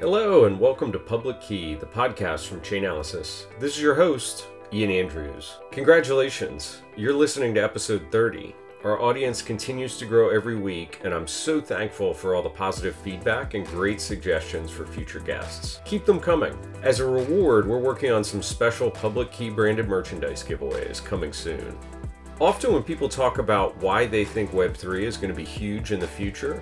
Hello and welcome to Public Key, the podcast from Chainalysis. This is your host, Ian Andrews. Congratulations, you're listening to episode 30. Our audience continues to grow every week, and I'm so thankful for all the positive feedback and great suggestions for future guests. Keep them coming. As a reward, we're working on some special Public Key branded merchandise giveaways coming soon. Often when people talk about why they think Web3 is going to be huge in the future,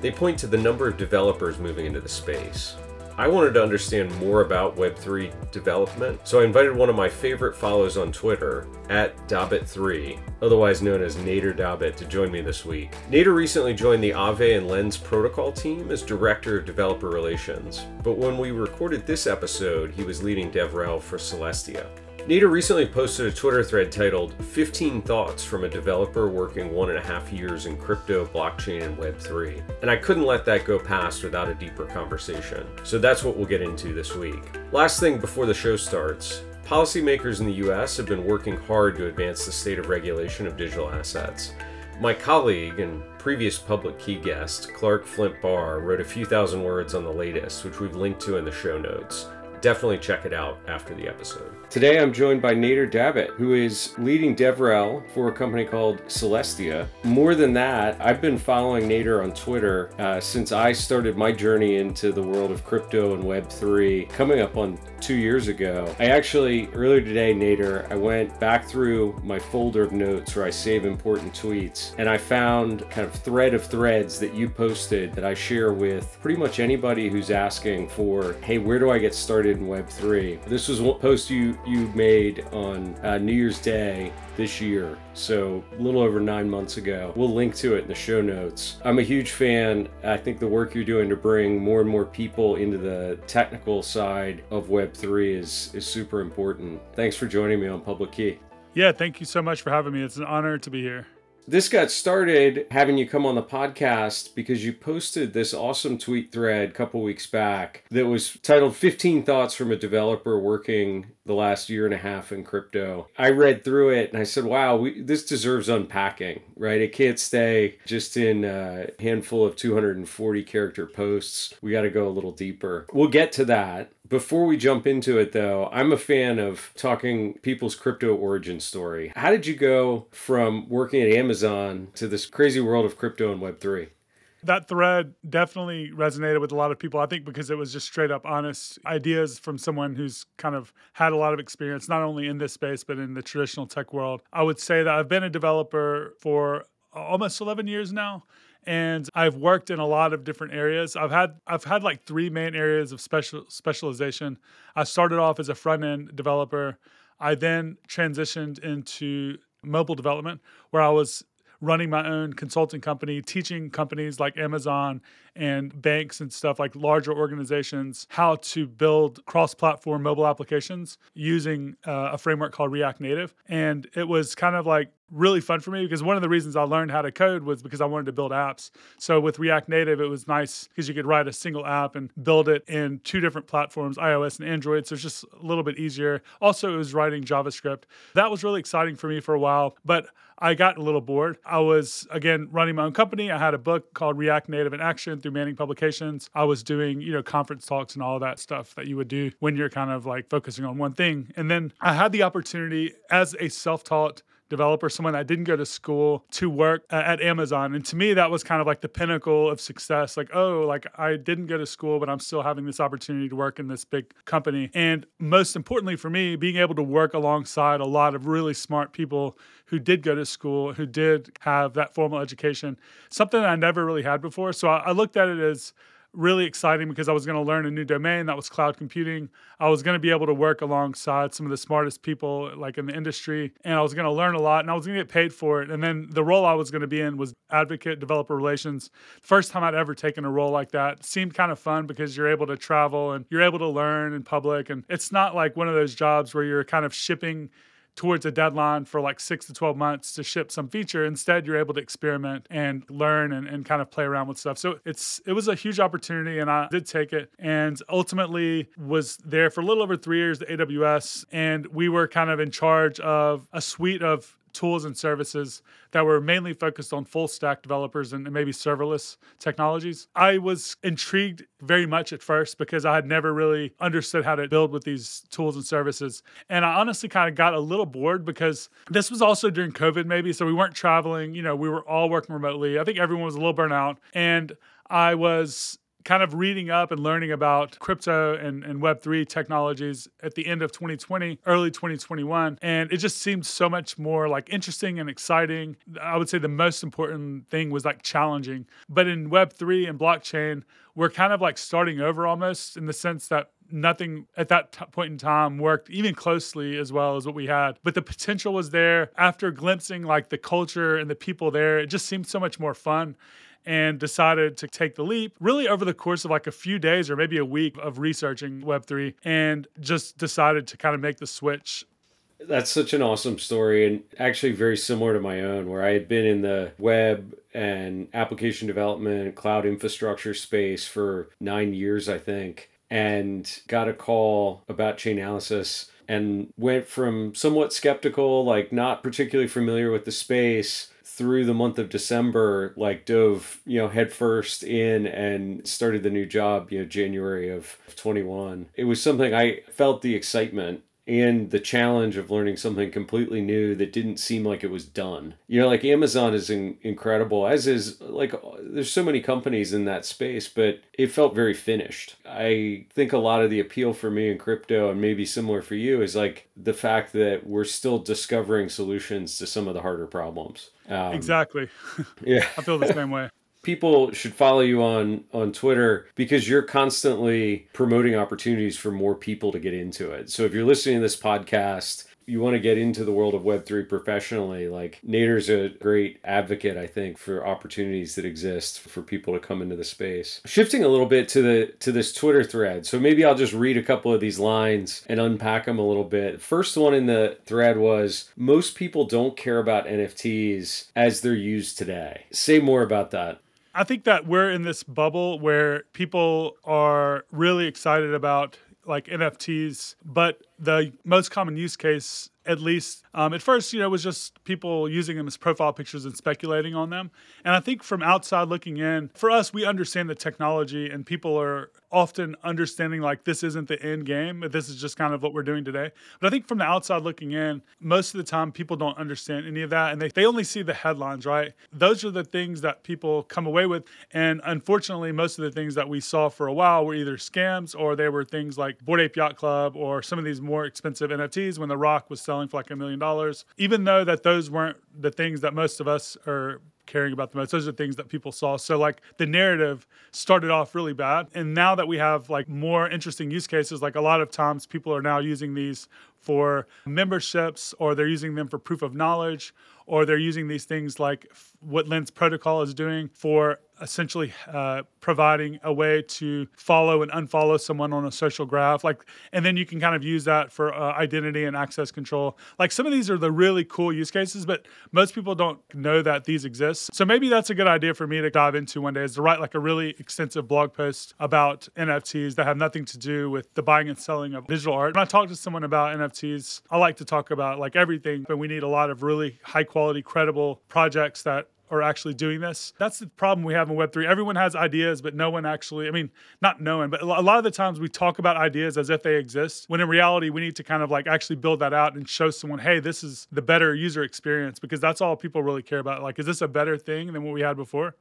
they point to the number of developers moving into the space. I wanted to understand more about Web3 development, so I invited one of my favorite follows on Twitter, @Dabit3, otherwise known as Nader Dabit, to join me this week. Nader recently joined the Aave and Lens Protocol team as Director of Developer Relations, but when we recorded this episode, he was leading DevRel for Celestia. Nader recently posted a Twitter thread titled, 15 Thoughts from a Developer Working 1.5 Years in Crypto, Blockchain, and Web3. And I couldn't let that go past without a deeper conversation. So that's what we'll get into this week. Last thing before the show starts, policymakers in the US have been working hard to advance the state of regulation of digital assets. My colleague and previous Public Key guest, Clark Flint Barr, wrote a few thousand words on the latest, which we've linked to in the show notes. Definitely check it out after the episode. Today I'm joined by Nader Dabit, who is leading DevRel for a company called Celestia. More than that, I've been following Nader on Twitter since I started my journey into the world of crypto and Web3 coming up on 2 years ago. I actually, earlier today, Nader, I went back through my folder of notes where I save important tweets, and I found kind of thread of threads that you posted that I share with pretty much anybody who's asking for, hey, where do I get started in Web3. This was a post you made on New Year's Day this year, so a little over 9 months ago. We'll link to it in the show notes. I'm a huge fan. I think the work you're doing to bring more and more people into the technical side of Web3 is super important. Thanks for joining me on Public Key. Yeah, thank you so much for having me. It's an honor to be here. This got started having you come on the podcast because you posted this awesome tweet thread a couple weeks back that was titled 15 Thoughts from a Developer Working the Last 1.5 Years in Crypto. I read through it and I said, wow, this deserves unpacking, right? It can't stay just in a handful of 240 character posts. We got to go a little deeper. We'll get to that. Before we jump into it, though, I'm a fan of talking people's crypto origin story. How did you go from working at Amazon to this crazy world of crypto and Web3? That thread definitely resonated with a lot of people, I think, because it was just straight up honest ideas from someone who's kind of had a lot of experience, not only in this space, but in the traditional tech world. I would say that I've been a developer for almost 11 years now. And I've worked in a lot of different areas. I've had like three main areas of specialization. I started off as a front-end developer. I then transitioned into mobile development, where I was running my own consulting company, teaching companies like Amazon and banks and stuff, like larger organizations, how to build cross-platform mobile applications using a framework called React Native. And it was kind of like really fun for me because one of the reasons I learned how to code was because I wanted to build apps. So with React Native, it was nice because you could write a single app and build it in two different platforms, iOS and Android. So it's just a little bit easier. Also, it was writing JavaScript. That was really exciting for me for a while, but I got a little bored. I was, again, running my own company. I had a book called React Native in Action through Manning Publications. I was doing, conference talks and all that stuff that you would do when you're kind of like focusing on one thing. And then I had the opportunity as a self-taught developer, someone that didn't go to school, to work at Amazon. And to me, that was kind of like the pinnacle of success. Like, I didn't go to school, but I'm still having this opportunity to work in this big company. And most importantly for me, being able to work alongside a lot of really smart people who did go to school, who did have that formal education, something that I never really had before. So I looked at it as really exciting because I was going to learn a new domain that was cloud computing. I was going to be able to work alongside some of the smartest people like in the industry, and I was going to learn a lot, and I was going to get paid for it. And then the role I was going to be in was advocate developer relations. First time I'd ever taken a role like that. It seemed kind of fun because you're able to travel and you're able to learn in public. And it's not like one of those jobs where you're kind of shipping towards a deadline for like 6 to 12 months to ship some feature. Instead, you're able to experiment and learn and kind of play around with stuff. So it was a huge opportunity, and I did take it, and ultimately was there for a little over 3 years at AWS. And we were kind of in charge of a suite of tools and services that were mainly focused on full stack developers and maybe serverless technologies. I was intrigued very much at first because I had never really understood how to build with these tools and services. And I honestly kind of got a little bored because this was also during COVID maybe. So we weren't traveling, you know, we were all working remotely. I think everyone was a little burnt out. And I was kind of reading up and learning about crypto and Web3 technologies at the end of 2020, early 2021. And it just seemed so much more like interesting and exciting. I would say the most important thing was like challenging. But in Web3 and blockchain, we're kind of like starting over almost in the sense that nothing at that point in time worked even closely as well as what we had. But the potential was there. After glimpsing like the culture and the people there, it just seemed so much more fun, and decided to take the leap really over the course of like a few days or maybe a week of researching Web3, and just decided to kind of make the switch. That's such an awesome story, and actually very similar to my own, where I had been in the web and application development, cloud infrastructure space for 9 years, I think, and got a call about Chainalysis and went from somewhat skeptical, like not particularly familiar with the space, through the month of December, like dove, you know, headfirst in and started the new job, you know, January of 21. It was something I felt the excitement and the challenge of learning something completely new that didn't seem like it was done. You know, like Amazon is incredible, as is like, there's so many companies in that space, but it felt very finished. I think a lot of the appeal for me in crypto, and maybe similar for you, is like the fact that we're still discovering solutions to some of the harder problems. Exactly. Yeah. I feel the same way. People should follow you on Twitter because you're constantly promoting opportunities for more people to get into it. So if you're listening to this podcast, you want to get into the world of Web3 professionally, like Nader's a great advocate, I think, for opportunities that exist for people to come into the space. Shifting a little bit to this Twitter thread. So maybe I'll just read a couple of these lines and unpack them a little bit. First one in the thread was, most people don't care about NFTs as they're used today. Say more about that. I think that we're in this bubble where people are really excited about like NFTs, but the most common use case, at least at first, you know, was just people using them as profile pictures and speculating on them. And I think from outside looking in, for us, we understand the technology and people are often understanding like this isn't the end game. This is just kind of what we're doing today. But I think from the outside looking in, most of the time people don't understand any of that. And they only see the headlines, right? Those are the things that people come away with. And unfortunately, most of the things that we saw for a while were either scams or they were things like Board Ape Yacht Club or some of these more expensive NFTs when The Rock was selling for like $1 million, even though that those weren't the things that most of us are caring about the most. Those are the things that people saw. So like the narrative started off really bad. And now that we have like more interesting use cases, like a lot of times people are now using these for memberships, or they're using them for proof of knowledge, or they're using these things like what Lens Protocol is doing for essentially providing a way to follow and unfollow someone on a social graph. Like, and then you can kind of use that for identity and access control. Like some of these are the really cool use cases, but most people don't know that these exist. So maybe that's a good idea for me to dive into one day, is to write like a really extensive blog post about NFTs that have nothing to do with the buying and selling of digital art. When I talk to someone about NFTs, I like to talk about like everything, but we need a lot of really high quality, credible projects that are actually doing this. That's the problem we have in Web3. Everyone has ideas, but no one actually, I mean, not no one, but a lot of the times we talk about ideas as if they exist, when in reality, we need to kind of like actually build that out and show someone, hey, this is the better user experience, because that's all people really care about. Like, is this a better thing than what we had before?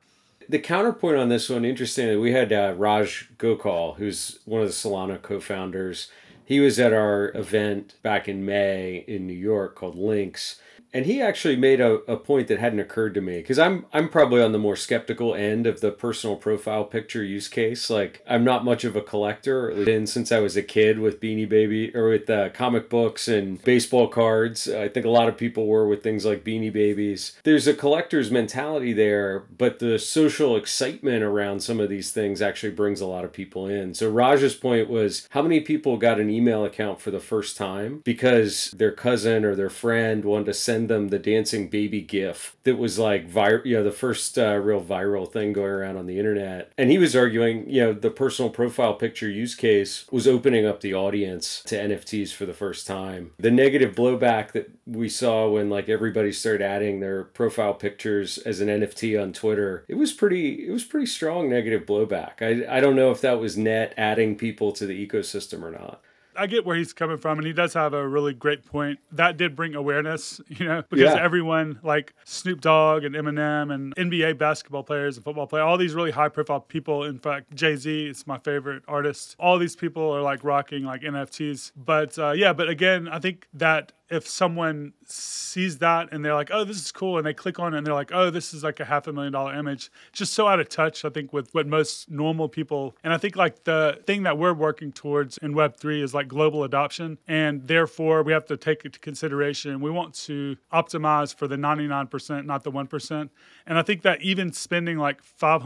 The counterpoint on this one, interestingly, we had Raj Gokal, who's one of the Solana co-founders. He was at our event back in May in New York called Links. And he actually made a point that hadn't occurred to me, because I'm probably on the more skeptical end of the personal profile picture use case. Like, I'm not much of a collector, and since I was a kid with Beanie Baby or with comic books and baseball cards, I think a lot of people were with things like Beanie Babies. There's a collector's mentality there, but the social excitement around some of these things actually brings a lot of people in. So Raj's point was, how many people got an email account for the first time because their cousin or their friend wanted to send send them the dancing baby GIF that was like viral, you know, the first real viral thing going around on the internet. And he was arguing, you know, the personal profile picture use case was opening up the audience to NFTs for the first time. The negative blowback that we saw when like everybody started adding their profile pictures as an NFT on Twitter, it was pretty strong negative blowback. I don't know if that was net adding people to the ecosystem or not. I get where he's coming from, and he does have a really great point. That did bring awareness, you know, because everyone like Snoop Dogg and Eminem and NBA basketball players and football players, all these really high-profile people. In fact, Jay-Z is my favorite artist. All these people are like rocking like NFTs. But again, I think that if someone sees that and they're like, oh, this is cool, and they click on it and they're like, oh, this is like a $500,000 image, just so out of touch, I think, with what most normal people. And I think like the thing that we're working towards in Web3 is like global adoption. And therefore, we have to take into consideration, we want to optimize for the 99%, not the 1%. And I think that even spending like $500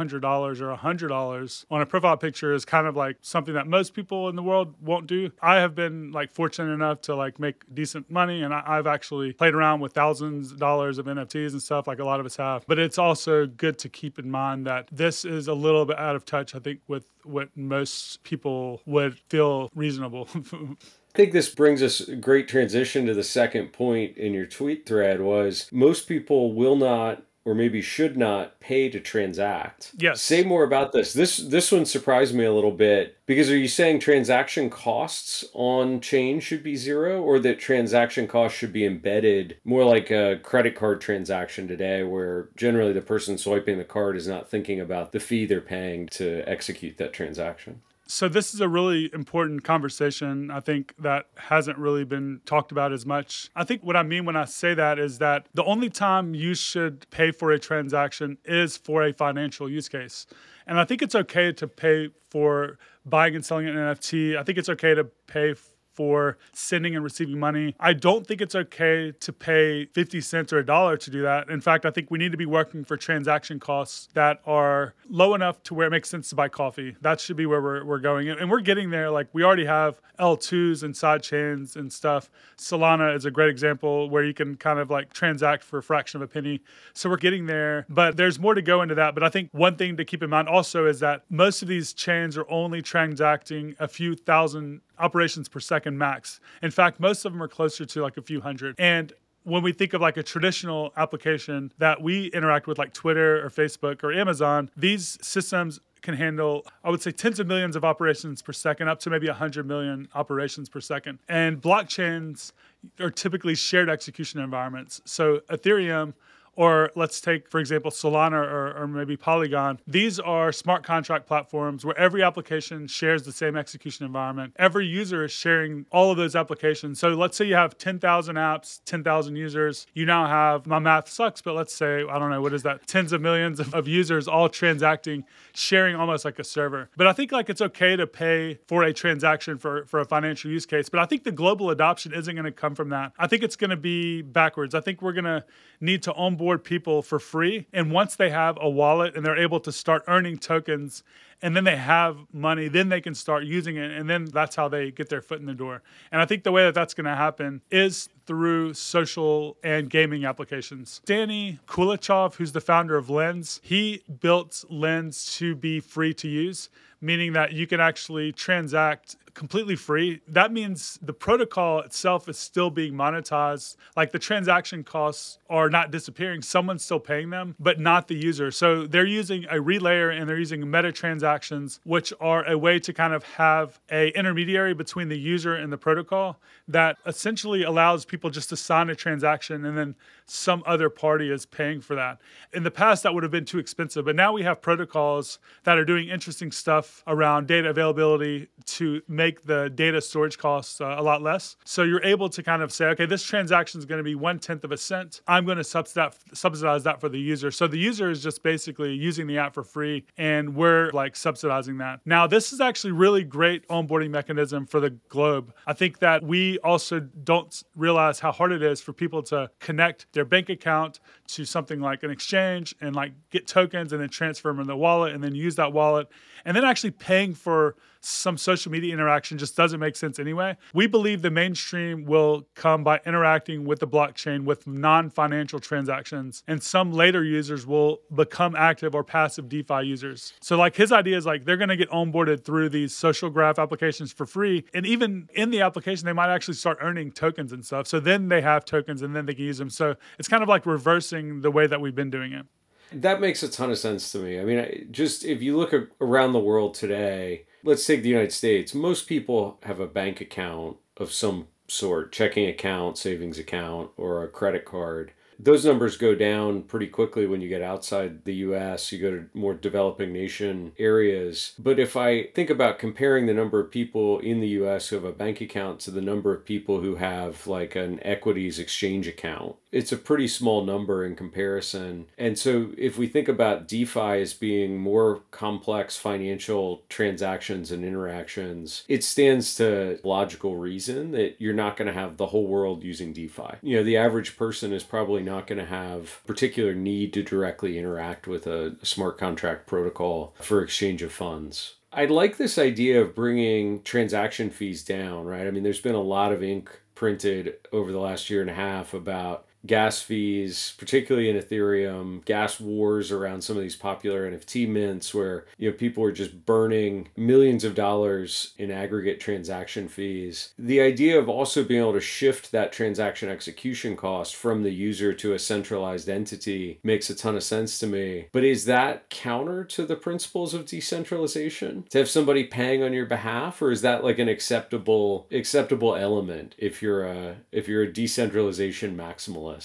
or $100 on a profile picture is kind of like something that most people in the world won't do. I have been like fortunate enough to like make decent money, and I've actually played around with thousands of dollars of NFTs and stuff like a lot of us have. But it's also good to keep in mind that this is a little bit out of touch, I think, with what most people would feel reasonable. I think this brings us a great transition to the second point in your tweet thread was most people will not or maybe should not pay to transact. Yes. Say more about this. This one surprised me a little bit, because are you saying transaction costs on chain should be zero, or that transaction costs should be embedded more like a credit card transaction today, where generally the person swiping the card is not thinking about the fee they're paying to execute that transaction? So this is a really important conversation, I think, that hasn't really been talked about as much. I think what I mean when I say that is that the only time you should pay for a transaction is for a financial use case. And I think it's okay to pay for buying and selling an NFT. I think it's okay to pay for sending and receiving money. I don't think it's okay to pay 50 cents or $1 to do that. In fact, I think we need to be working for transaction costs that are low enough to where it makes sense to buy coffee. That should be where we're going. And we're getting there. Like, we already have L2s and side chains and stuff. Solana is a great example where you can kind of like transact for a fraction of a penny. So we're getting there, but there's more to go into that. But I think one thing to keep in mind also is that most of these chains are only transacting a few thousand operations per second max. In fact, most of them are closer to like a few hundred. And when we think of like a traditional application that we interact with, like Twitter or Facebook or Amazon, these systems can handle, I would say, tens of millions of operations per second, up to maybe 100 million operations per second. And blockchains are typically shared execution environments. So Ethereum, or let's take, for example, Solana or maybe Polygon. These are smart contract platforms where every application shares the same execution environment. Every user is sharing all of those applications. So let's say you have 10,000 apps, 10,000 users. You now have, my math sucks, but let's say, I don't know, what is that? Tens of millions of users all transacting, sharing almost like a server. But I think like it's okay to pay for a transaction for a financial use case. But I think the global adoption isn't going to come from that. I think it's going to be backwards. I think we're going to need to onboard people for free. And once they have a wallet and they're able to start earning tokens, and then they have money, then they can start using it. And then that's how they get their foot in the door. And I think the way that that's going to happen is through social and gaming applications. Danny Kulichov, who's the founder of Lens, he built Lens to be free to use, meaning that you can actually transact completely free. That means the protocol itself is still being monetized. Like the transaction costs are not disappearing. Someone's still paying them, but not the user. So they're using a relayer and they're using meta transactions, which are a way to kind of have an intermediary between the user and the protocol that essentially allows people just to sign a transaction and then some other party is paying for that. In the past, that would have been too expensive, but now we have protocols that are doing interesting stuff around data availability to make the data storage costs a lot less. So you're able to kind of say, okay, this transaction is going to be 1/10 of a cent. I'm going to subsidize that for the user. So the user is just basically using the app for free, and we're like subsidizing that. Now, this is actually really great onboarding mechanism for the globe. I think that we also don't realize how hard it is for people to connect their bank account to something like an exchange and like get tokens and then transfer them in the wallet and then use that wallet and then actually paying for some social media interaction interaction just doesn't make sense anyway. We believe the mainstream will come by interacting with the blockchain with non-financial transactions, and some later users will become active or passive DeFi users. So like his idea is like they're going to get onboarded through these social graph applications for free, and even in the application they might actually start earning tokens and stuff. So then they have tokens and then they can use them. So it's kind of like reversing the way that we've been doing it. That makes a ton of sense to me. I mean, just if you look around the world today, let's take the United States. Most people have a bank account of some sort, checking account, savings account, or a credit card. Those numbers go down pretty quickly when you get outside the US, you go to more developing nation areas. But if I think about comparing the number of people in the US who have a bank account to the number of people who have like an equities exchange account, it's a pretty small number in comparison. And so if we think about DeFi as being more complex financial transactions and interactions, it stands to logical reason that you're not going to have the whole world using DeFi. You know, the average person is probably not going to have particular need to directly interact with a smart contract protocol for exchange of funds. I like this idea of bringing transaction fees down, right? I mean, there's been a lot of ink printed over the last year and a half about gas fees, particularly in Ethereum, gas wars around some of these popular NFT mints where, you know, people are just burning millions of dollars in aggregate transaction fees. The idea of also being able to shift that transaction execution cost from the user to a centralized entity makes a ton of sense to me. But is that counter to the principles of decentralization? To have somebody paying on your behalf, or is that like an acceptable element if you're a decentralization maximalist?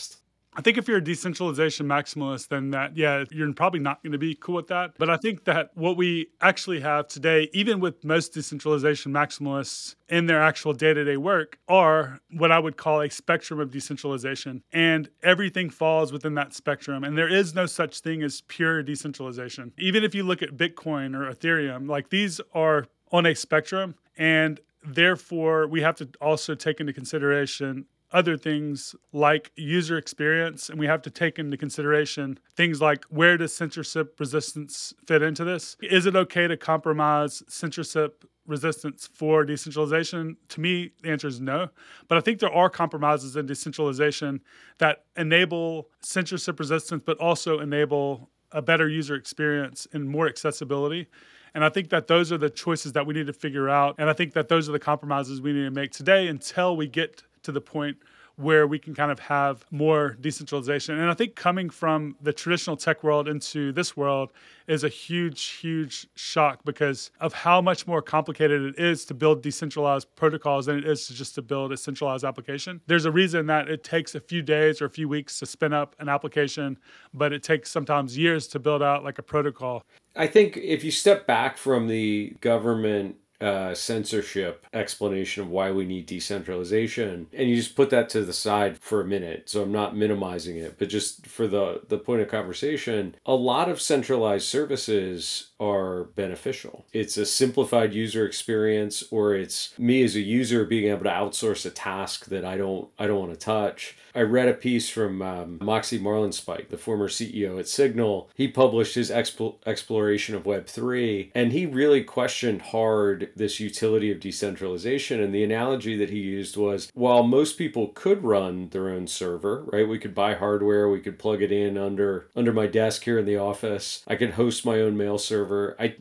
I think if you're a decentralization maximalist, then that, yeah, you're probably not going to be cool with that. But I think that what we actually have today, even with most decentralization maximalists in their actual day-to-day work, are what I would call a spectrum of decentralization. And everything falls within that spectrum. And there is no such thing as pure decentralization. Even if you look at Bitcoin or Ethereum, like these are on a spectrum. And therefore, we have to also take into consideration other things like user experience, and we have to take into consideration things like, where does censorship resistance fit into this? Is it okay to compromise censorship resistance for decentralization? To me, the answer is no. But I think there are compromises in decentralization that enable censorship resistance, but also enable a better user experience and more accessibility. And I think that those are the choices that we need to figure out. And I think that those are the compromises we need to make today until we get to the point where we can kind of have more decentralization. And I think coming from the traditional tech world into this world is a huge, huge shock because of how much more complicated it is to build decentralized protocols than it is just to build a centralized application. There's a reason that it takes a few days or a few weeks to spin up an application, but it takes sometimes years to build out like a protocol. I think if you step back from the government censorship explanation of why we need decentralization, and you just put that to the side for a minute, so I'm not minimizing it, but just for the point of conversation, a lot of centralized services are beneficial. It's a simplified user experience, or it's me as a user being able to outsource a task that I don't want to touch. I read a piece from Moxie Marlinspike, the former CEO at Signal. He published his exploration of Web3, and he really questioned hard this utility of decentralization. And the analogy that he used was, while most people could run their own server, right? We could buy hardware, we could plug it in under my desk here in the office. I could host my own mail server.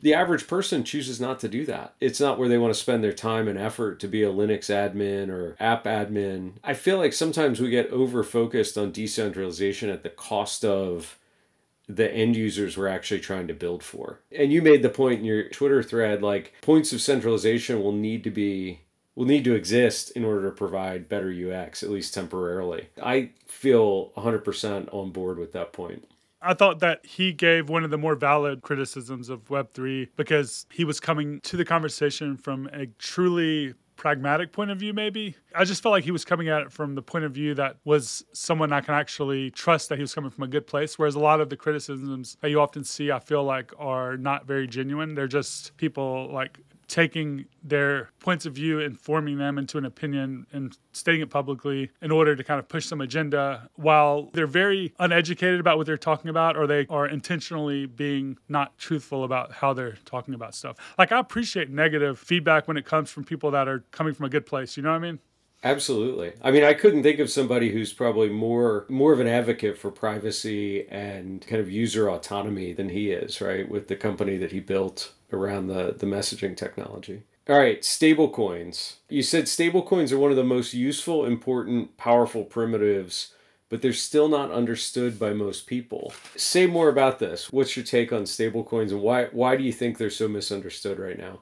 The average person chooses not to do that. It's not where they want to spend their time and effort to be a Linux admin or app admin. I feel like sometimes we get over-focused on decentralization at the cost of the end users we're actually trying to build for. And you made the point in your Twitter thread, like, points of centralization will need to exist in order to provide better UX, at least temporarily. I feel 100% on board with that point. I thought that he gave one of the more valid criticisms of Web3 because he was coming to the conversation from a truly pragmatic point of view, maybe. I just felt like he was coming at it from the point of view that was someone I can actually trust, that he was coming from a good place. Whereas a lot of the criticisms that you often see, I feel like, are not very genuine. They're just people like taking their points of view and forming them into an opinion and stating it publicly in order to kind of push some agenda, while they're very uneducated about what they're talking about, or they are intentionally being not truthful about how they're talking about stuff. Like, I appreciate negative feedback when it comes from people that are coming from a good place. You know what I mean? Absolutely. I mean, I couldn't think of somebody who's probably more of an advocate for privacy and kind of user autonomy than he is, right? With the company that he built around the messaging technology. All right, stablecoins. You said stablecoins are one of the most useful, important, powerful primitives, but they're still not understood by most people. Say more about this. What's your take on stablecoins, and why do you think they're so misunderstood right now?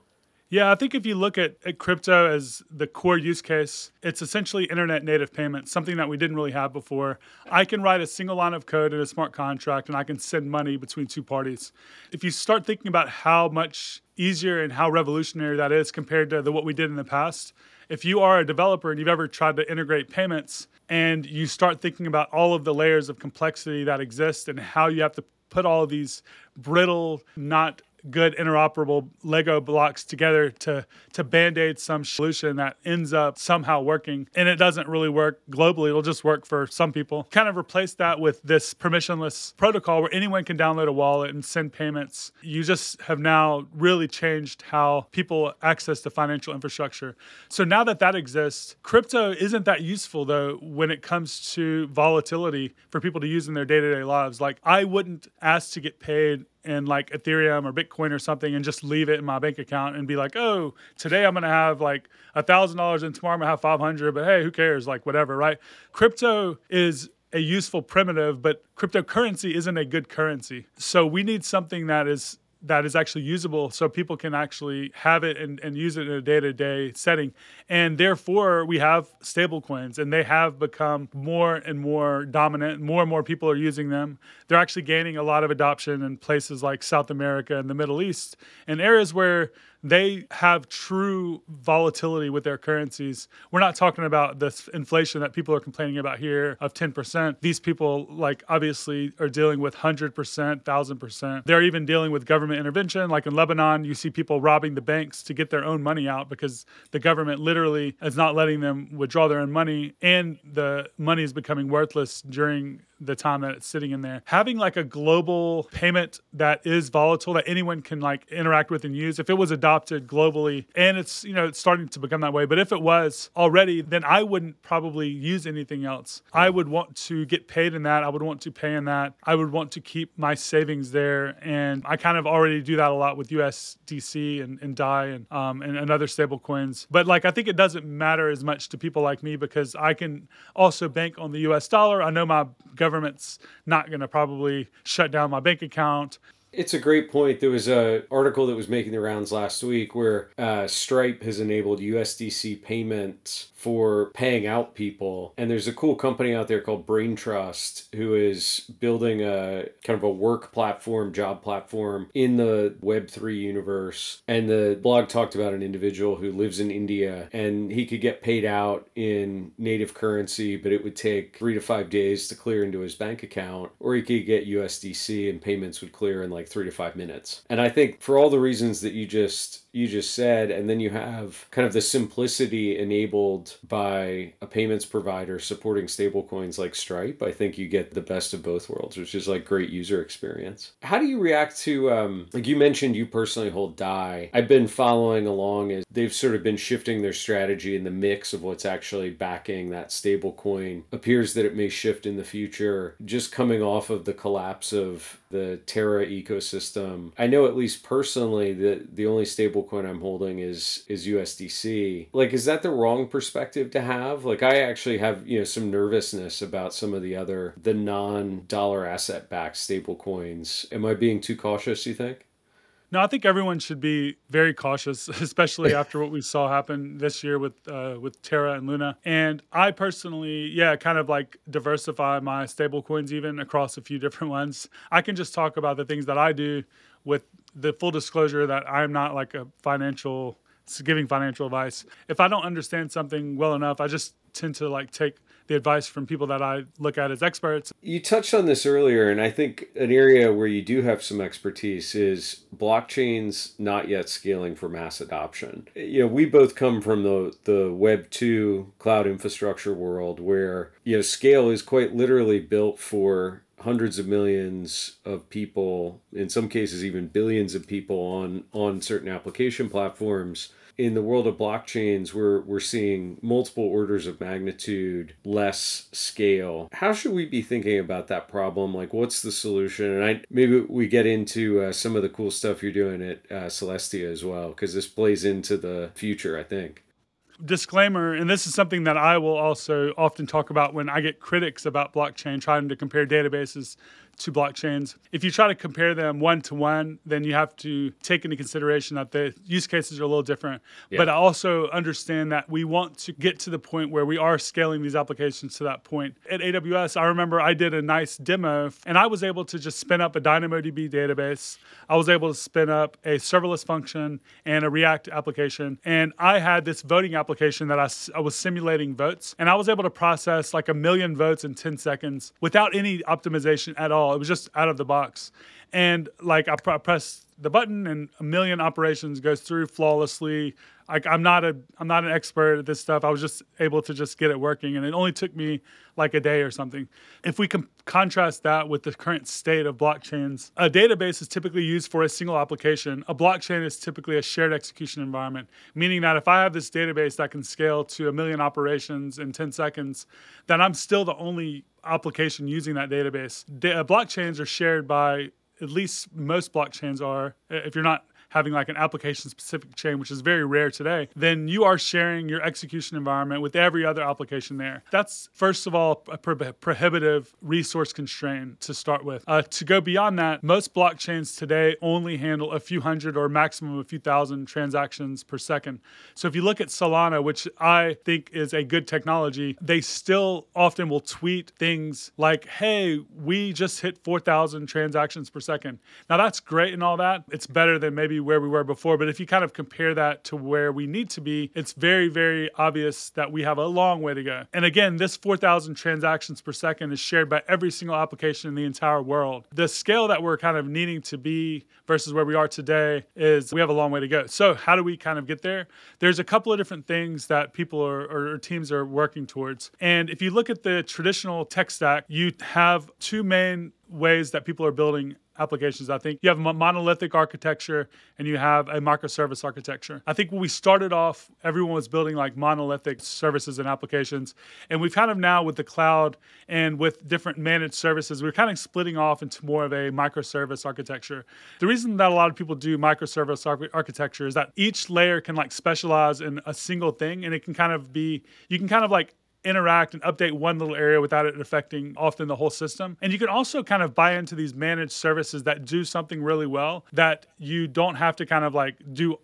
Yeah, I think if you look at crypto as the core use case, it's essentially internet native payments, something that we didn't really have before. I can write a single line of code in a smart contract, and I can send money between two parties. If you start thinking about how much easier and how revolutionary that is compared to what we did in the past, if you are a developer and you've ever tried to integrate payments, and you start thinking about all of the layers of complexity that exist and how you have to put all of these brittle, not good interoperable Lego blocks together to band-aid some solution that ends up somehow working, and it doesn't really work globally, it'll just work for some people. Kind of replace that with this permissionless protocol where anyone can download a wallet and send payments. You just have now really changed how people access the financial infrastructure. So now that exists, crypto isn't that useful though when it comes to volatility for people to use in their day-to-day lives. Like, I wouldn't ask to get paid in like Ethereum or Bitcoin or something and just leave it in my bank account and be like, oh, today I'm going to have like $1,000 and tomorrow I'm going to have 500, but hey, who cares? Like, whatever, right? Crypto is a useful primitive, but cryptocurrency isn't a good currency. So we need something that is actually usable so people can actually have it and use it in a day-to-day setting. And therefore, we have stablecoins, and they have become more and more dominant. More and more people are using them. They're actually gaining a lot of adoption in places like South America and the Middle East, and areas where they have true volatility with their currencies. We're not talking about this inflation that people are complaining about here of 10%. These people, like, obviously are dealing with 100%, 1,000%. They're even dealing with government intervention. Like in Lebanon, you see people robbing the banks to get their own money out because the government literally is not letting them withdraw their own money, and the money is becoming worthless during the time that it's sitting in there. Having like a global payment that is volatile, that anyone can like interact with and use, if it was adopted globally, and it's, you know, it's starting to become that way, but if it was already, then I wouldn't probably use anything else. I would want to get paid in that. I would want to pay in that. I would want to keep my savings there. And I kind of already do that a lot with USDC and DAI and other stable coins. But like, I think it doesn't matter as much to people like me because I can also bank on the US dollar. I know my government's not going to probably shut down my bank account. It's a great point. There was an article that was making the rounds last week where Stripe has enabled USDC payments for paying out people. And there's a cool company out there called Braintrust who is building a kind of a work platform, job platform in the Web3 universe. And the blog talked about an individual who lives in India, and he could get paid out in native currency, but it would take 3 to 5 days to clear into his bank account, or he could get USDC and payments would clear in like 3 to 5 minutes. And I think for all the reasons that you just said, and then you have kind of the simplicity enabled by a payments provider supporting stablecoins like Stripe, I think you get the best of both worlds, which is like great user experience. How do you react to, like you mentioned, you personally hold DAI. I've been following along as they've sort of been shifting their strategy in the mix of what's actually backing that stablecoin. Appears that it may shift in the future, just coming off of the collapse of the Terra ecosystem. I know at least personally that the only stablecoin I'm holding is USDC. Like, is that the wrong perspective to have? Like, I actually have, you know, some nervousness about some of the non-dollar asset-backed stablecoins. Am I being too cautious, you think? No, I think everyone should be very cautious, especially after what we saw happen this year with Terra and Luna. And I personally, kind of like diversify my stablecoins even across a few different ones. I can just talk about the things that I do with the full disclosure that I'm not like a giving financial advice. If I don't understand something well enough, I just tend to like take the advice from people that I look at as experts. You touched on this earlier, and I think an area where you do have some expertise is blockchains not yet scaling for mass adoption. You know, we both come from the Web 2 cloud infrastructure world where, you know, scale is quite literally built for hundreds of millions of people, in some cases even billions of people on certain application platforms. In the world of blockchains, we're seeing multiple orders of magnitude less scale. How should we be thinking about that problem? Like, what's the solution? And maybe we get into some of the cool stuff you're doing at Celestia as well, because this plays into the future, I think. Disclaimer, and this is something that I will also often talk about when I get critics about blockchain, trying to compare databases to blockchains. If you try to compare them one-to-one, then you have to take into consideration that the use cases are a little different. Yeah. But I also understand that we want to get to the point where we are scaling these applications to that point. At AWS, I remember I did a nice demo, and I was able to just spin up a DynamoDB database. I was able to spin up a serverless function and a React application. And I had this voting application that I was simulating votes, and I was able to process like 1 million votes in 10 seconds without any optimization at all. It was just out of the box. And like I pressed the button and 1 million operations goes through flawlessly. Like I'm not an expert at this stuff. I was just able to just get it working, and it only took me like a day or something. If we can contrast that with the current state of blockchains, a database is typically used for a single application. A blockchain is typically a shared execution environment, meaning that if I have this database that can scale to 1 million operations in 10 seconds, then I'm still the only application using that database. Blockchains are shared by, at least most blockchains are, if you're not having like an application-specific chain, which is very rare today, then you are sharing your execution environment with every other application there. That's, first of all, a prohibitive resource constraint to start with. To go beyond that, most blockchains today only handle a few hundred or maximum a few thousand transactions per second. So if you look at Solana, which I think is a good technology, they still often will tweet things like, hey, we just hit 4,000 transactions per second. Now that's great and all that. It's better than maybe where we were before, but if you kind of compare that to where we need to be, it's very, very obvious that we have a long way to go. And again, this 4,000 transactions per second is shared by every single application in the entire world. The scale that we're kind of needing to be versus where we are today is we have a long way to go. So how do we kind of get there? There's a couple of different things that people or teams are working towards. And if you look at the traditional tech stack, you have two main ways that people are building applications, I think. You have a monolithic architecture and you have a microservice architecture. I think when we started off, everyone was building like monolithic services and applications. And we've kind of now with the cloud and with different managed services, we're kind of splitting off into more of a microservice architecture. The reason that a lot of people do microservice architecture is that each layer can like specialize in a single thing, and it can kind of be, you can kind of like interact and update one little area without it affecting often the whole system. And you can also kind of buy into these managed services that do something really well that you don't have to kind of like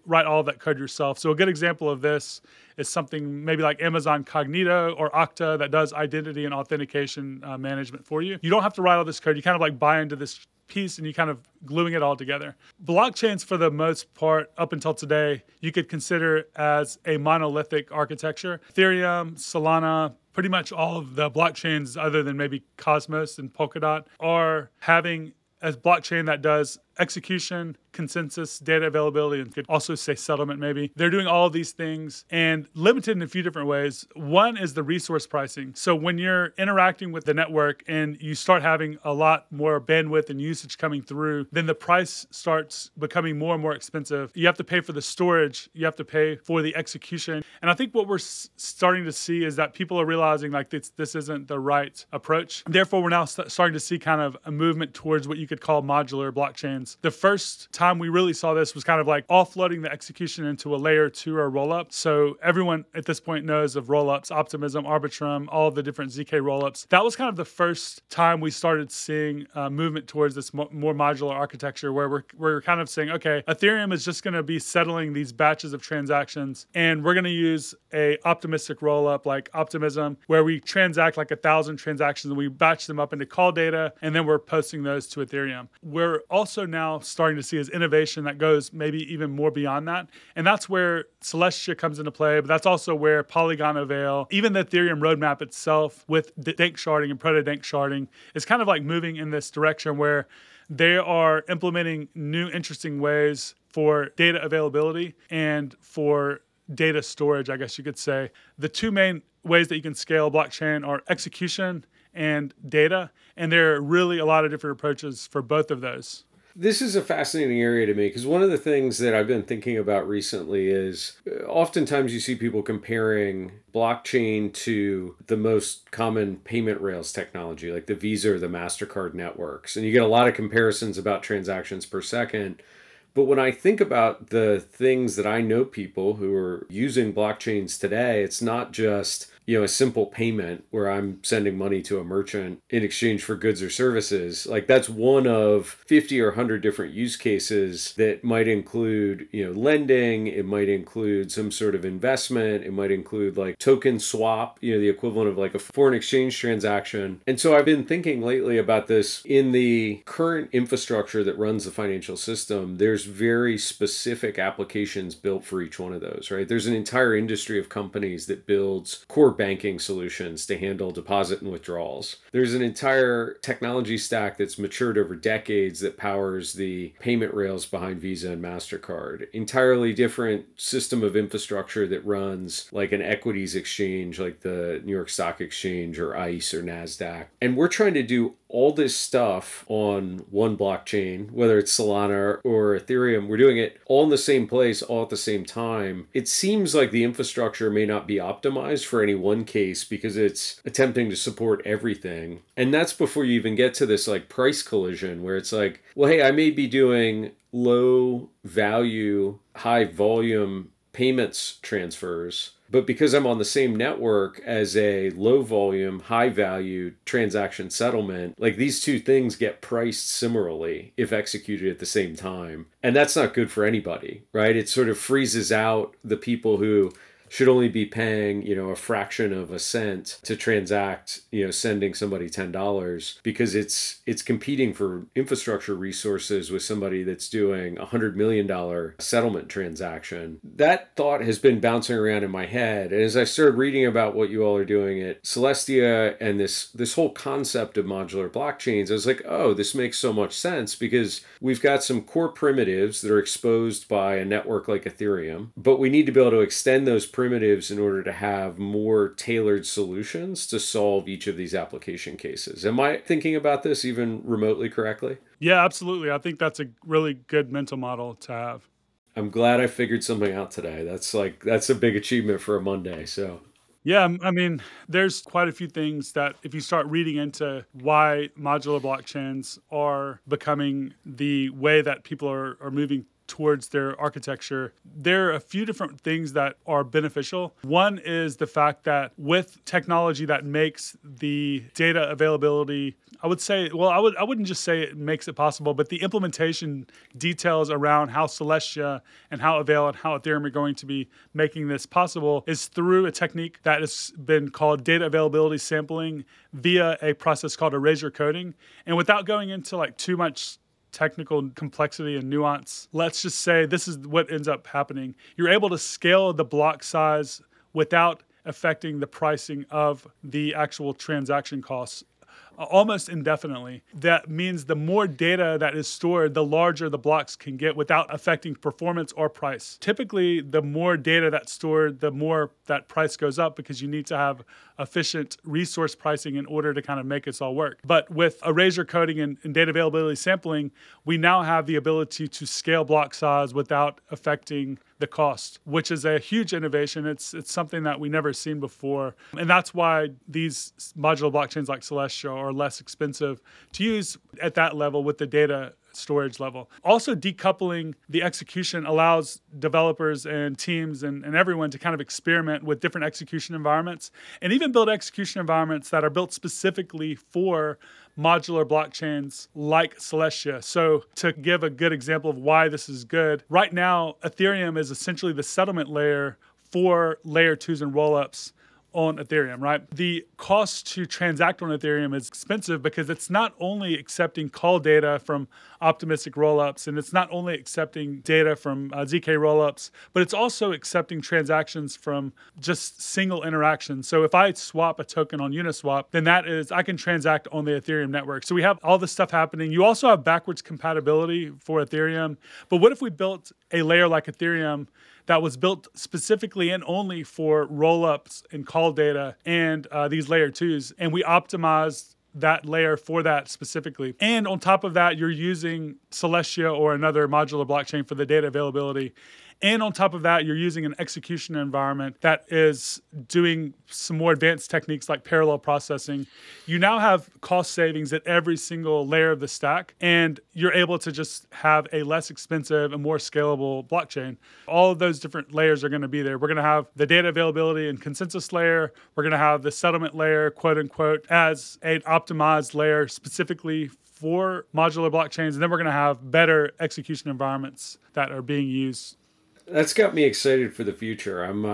write all that code yourself. So a good example of this is something maybe like Amazon Cognito or Okta that does identity and authentication management for you. You don't have to write all this code. You kind of like buy into this piece and you kind of gluing it all together. Blockchains, for the most part, up until today, you could consider as a monolithic architecture. Ethereum, Solana, pretty much all of the blockchains other than maybe Cosmos and Polkadot are having a blockchain that does execution, consensus, data availability, and could also say settlement maybe. They're doing all these things and limited in a few different ways. One is the resource pricing. So when you're interacting with the network and you start having a lot more bandwidth and usage coming through, then the price starts becoming more and more expensive. You have to pay for the storage. You have to pay for the execution. And I think what we're starting to see is that people are realizing like this isn't the right approach. Therefore, we're now starting to see kind of a movement towards what you could call modular blockchains. The first time we really saw this was kind of like offloading the execution into a layer two or rollup. So everyone at this point knows of rollups, Optimism, Arbitrum, all the different ZK rollups. That was kind of the first time we started seeing movement towards this more modular architecture where we're kind of saying, okay, Ethereum is just going to be settling these batches of transactions, and we're going to use a optimistic rollup like Optimism where we transact like 1,000 transactions and we batch them up into call data, and then we're posting those to Ethereum. We're also now now starting to see is innovation that goes maybe even more beyond that. And that's where Celestia comes into play, but that's also where Polygon Avail, even the Ethereum roadmap itself with dank sharding and proto-dank sharding is kind of like moving in this direction where they are implementing new interesting ways for data availability and for data storage, I guess you could say. The two main ways that you can scale blockchain are execution and data, and there are really a lot of different approaches for both of those. This is a fascinating area to me because one of the things that I've been thinking about recently is oftentimes you see people comparing blockchain to the most common payment rails technology, like the Visa or the MasterCard networks. And you get a lot of comparisons about transactions per second. But when I think about the things that I know people who are using blockchains today, it's not just, you know, a simple payment where I'm sending money to a merchant in exchange for goods or services. Like that's one of 50 or 100 different use cases that might include, you know, lending. It might include some sort of investment. It might include like token swap, you know, the equivalent of like a foreign exchange transaction. And so I've been thinking lately about this in the current infrastructure that runs the financial system. There's very specific applications built for each one of those, right? There's an entire industry of companies that builds core banking solutions to handle deposit and withdrawals. There's an entire technology stack that's matured over decades that powers the payment rails behind Visa and MasterCard. Entirely different system of infrastructure that runs like an equities exchange, like the New York Stock Exchange or ICE or NASDAQ. And we're trying to do all this stuff on one blockchain, whether it's Solana or Ethereum. We're doing it all in the same place, all at the same time. It seems like the infrastructure may not be optimized for any one case because it's attempting to support everything. And that's before you even get to this like price collision where it's like, well, hey, I may be doing low value, high volume payments transfers, but because I'm on the same network as a low volume, high value transaction settlement, like these two things get priced similarly if executed at the same time. And that's not good for anybody, right? It sort of freezes out the people who should only be paying, you know, a fraction of a cent to transact, you know, sending somebody $10 because it's competing for infrastructure resources with somebody that's doing a $100 million settlement transaction. That thought has been bouncing around in my head. And as I started reading about what you all are doing at Celestia and this whole concept of modular blockchains, I was like, oh, this makes so much sense because we've got some core primitives that are exposed by a network like Ethereum, but we need to be able to extend those primitives in order to have more tailored solutions to solve each of these application cases. Am I thinking about this even remotely correctly? Yeah, absolutely. I think that's a really good mental model to have. I'm glad I figured something out today. That's a big achievement for a Monday. So yeah, I mean, there's quite a few things that if you start reading into why modular blockchains are becoming the way that people are moving towards their architecture, there are a few different things that are beneficial. One is the fact that with technology that makes the data availability, I wouldn't just say it makes it possible, but the implementation details around how Celestia and how Avail and how Ethereum are going to be making this possible is through a technique that has been called data availability sampling via a process called erasure coding. And without going into like too much technical complexity and nuance, let's just say this is what ends up happening. You're able to scale the block size without affecting the pricing of the actual transaction costs almost indefinitely. That means the more data that is stored, the larger the blocks can get without affecting performance or price. Typically, the more data that's stored, the more that price goes up because you need to have efficient resource pricing in order to kind of make this all work. But with erasure coding and data availability sampling, we now have the ability to scale block size without affecting the cost, which is a huge innovation. It's something that we never seen before. And that's why these modular blockchains like Celestia are less expensive to use at that level with the data storage level. Also, decoupling the execution allows developers and teams and everyone to kind of experiment with different execution environments and even build execution environments that are built specifically for modular blockchains like Celestia. So to give a good example of why this is good, right now, Ethereum is essentially the settlement layer for layer 2s and rollups on Ethereum, right? The cost to transact on Ethereum is expensive because it's not only accepting call data from optimistic rollups, and it's not only accepting data from ZK rollups, but it's also accepting transactions from just single interactions. So if I swap a token on Uniswap, then that is, I can transact on the Ethereum network. So we have all this stuff happening. You also have backwards compatibility for Ethereum. But what if we built a layer like Ethereum that was built specifically and only for rollups and call data and these layer twos, and we optimized that layer for that specifically. And on top of that, you're using Celestia or another modular blockchain for the data availability. And on top of that, you're using an execution environment that is doing some more advanced techniques like parallel processing. You now have cost savings at every single layer of the stack, and you're able to just have a less expensive and more scalable blockchain. All of those different layers are going to be there. We're going to have the data availability and consensus layer. We're going to have the settlement layer, quote unquote, as an optimized layer specifically for modular blockchains. And then we're going to have better execution environments that are being used. That's got me excited for the future. I'm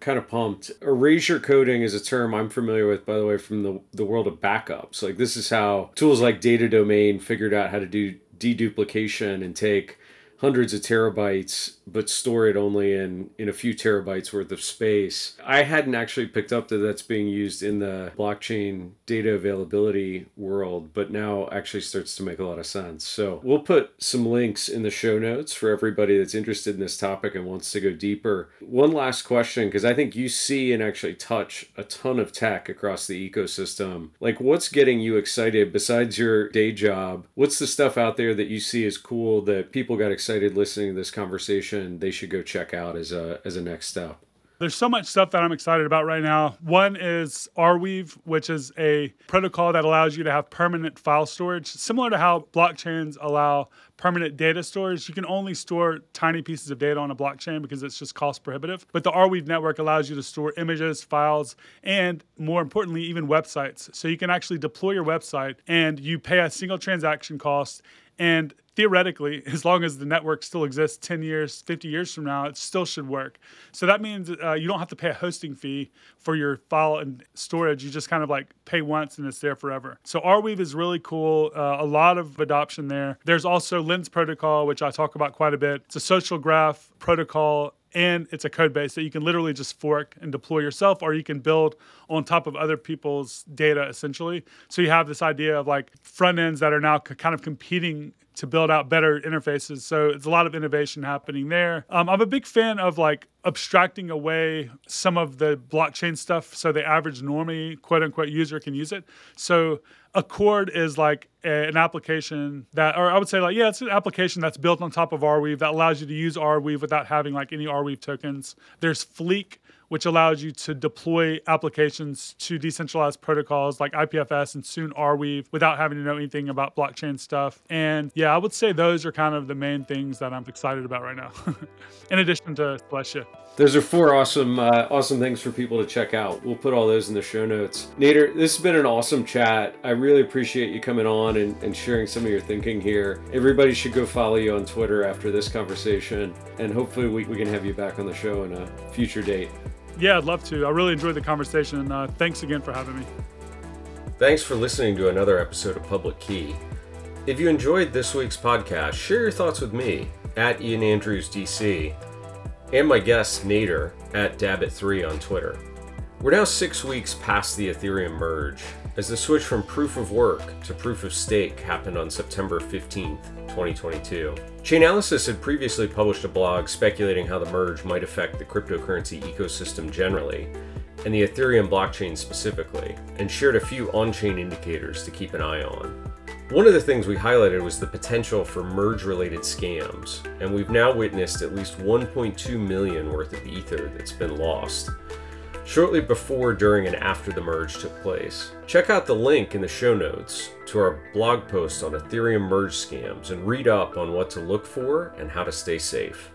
kind of pumped. Erasure coding is a term I'm familiar with, by the way, from the world of backups. Like, this is how tools like Data Domain figured out how to do deduplication and take hundreds of terabytes, but store it only in a few terabytes worth of space. I hadn't actually picked up that that's being used in the blockchain data availability world, but now actually starts to make a lot of sense. So we'll put some links in the show notes for everybody that's interested in this topic and wants to go deeper. One last question, because I think you see and actually touch a ton of tech across the ecosystem. Like, what's getting you excited besides your day job? What's the stuff out there that you see is cool that people got excited listening to this conversation they should go check out as a next step? There's so much stuff that I'm excited about right now. One is Arweave, which is a protocol that allows you to have permanent file storage. Similar to how blockchains allow permanent data storage, you can only store tiny pieces of data on a blockchain because it's just cost prohibitive. But the Arweave network allows you to store images, files, and more importantly, even websites. So you can actually deploy your website and you pay a single transaction cost. And theoretically, as long as the network still exists 10 years, 50 years from now, it still should work. So that means you don't have to pay a hosting fee for your file and storage. You just kind of like pay once and it's there forever. So Arweave is really cool. A lot of adoption there. There's also Lens Protocol, which I talk about quite a bit. It's a social graph protocol, and it's a code base that you can literally just fork and deploy yourself, or you can build on top of other people's data, essentially. So you have this idea of like front ends that are now kind of competing to build out better interfaces. So it's a lot of innovation happening there. I'm a big fan of like abstracting away some of the blockchain stuff so the average normie, quote unquote, user can use it. So Accord is like an application that, or I would say like, yeah, it's an application that's built on top of Arweave that allows you to use Arweave without having like any Arweave tokens. There's Fleek, which allows you to deploy applications to decentralized protocols like IPFS and soon Arweave without having to know anything about blockchain stuff. And yeah, I would say those are kind of the main things that I'm excited about right now, in addition to Celestia. Those are four awesome things for people to check out. We'll put all those in the show notes. Nader, this has been an awesome chat. I really appreciate you coming on and sharing some of your thinking here. Everybody should go follow you on Twitter after this conversation, and hopefully we can have you back on the show in a future date. Yeah, I'd love to. I really enjoyed the conversation. Thanks again for having me. Thanks for listening to another episode of Public Key. If you enjoyed this week's podcast, share your thoughts with me at Ian Andrews DC and my guest Nader at Dabit3 on Twitter. We're now 6 weeks past the Ethereum merge, as the switch from proof of work to proof of stake happened on September 15th, 2022. Chainalysis had previously published a blog speculating how the merge might affect the cryptocurrency ecosystem generally, and the Ethereum blockchain specifically, and shared a few on-chain indicators to keep an eye on. One of the things we highlighted was the potential for merge-related scams, and we've now witnessed at least 1.2 million worth of Ether that's been lost shortly before, during, and after the merge took place. Check out the link in the show notes to our blog post on Ethereum merge scams and read up on what to look for and how to stay safe.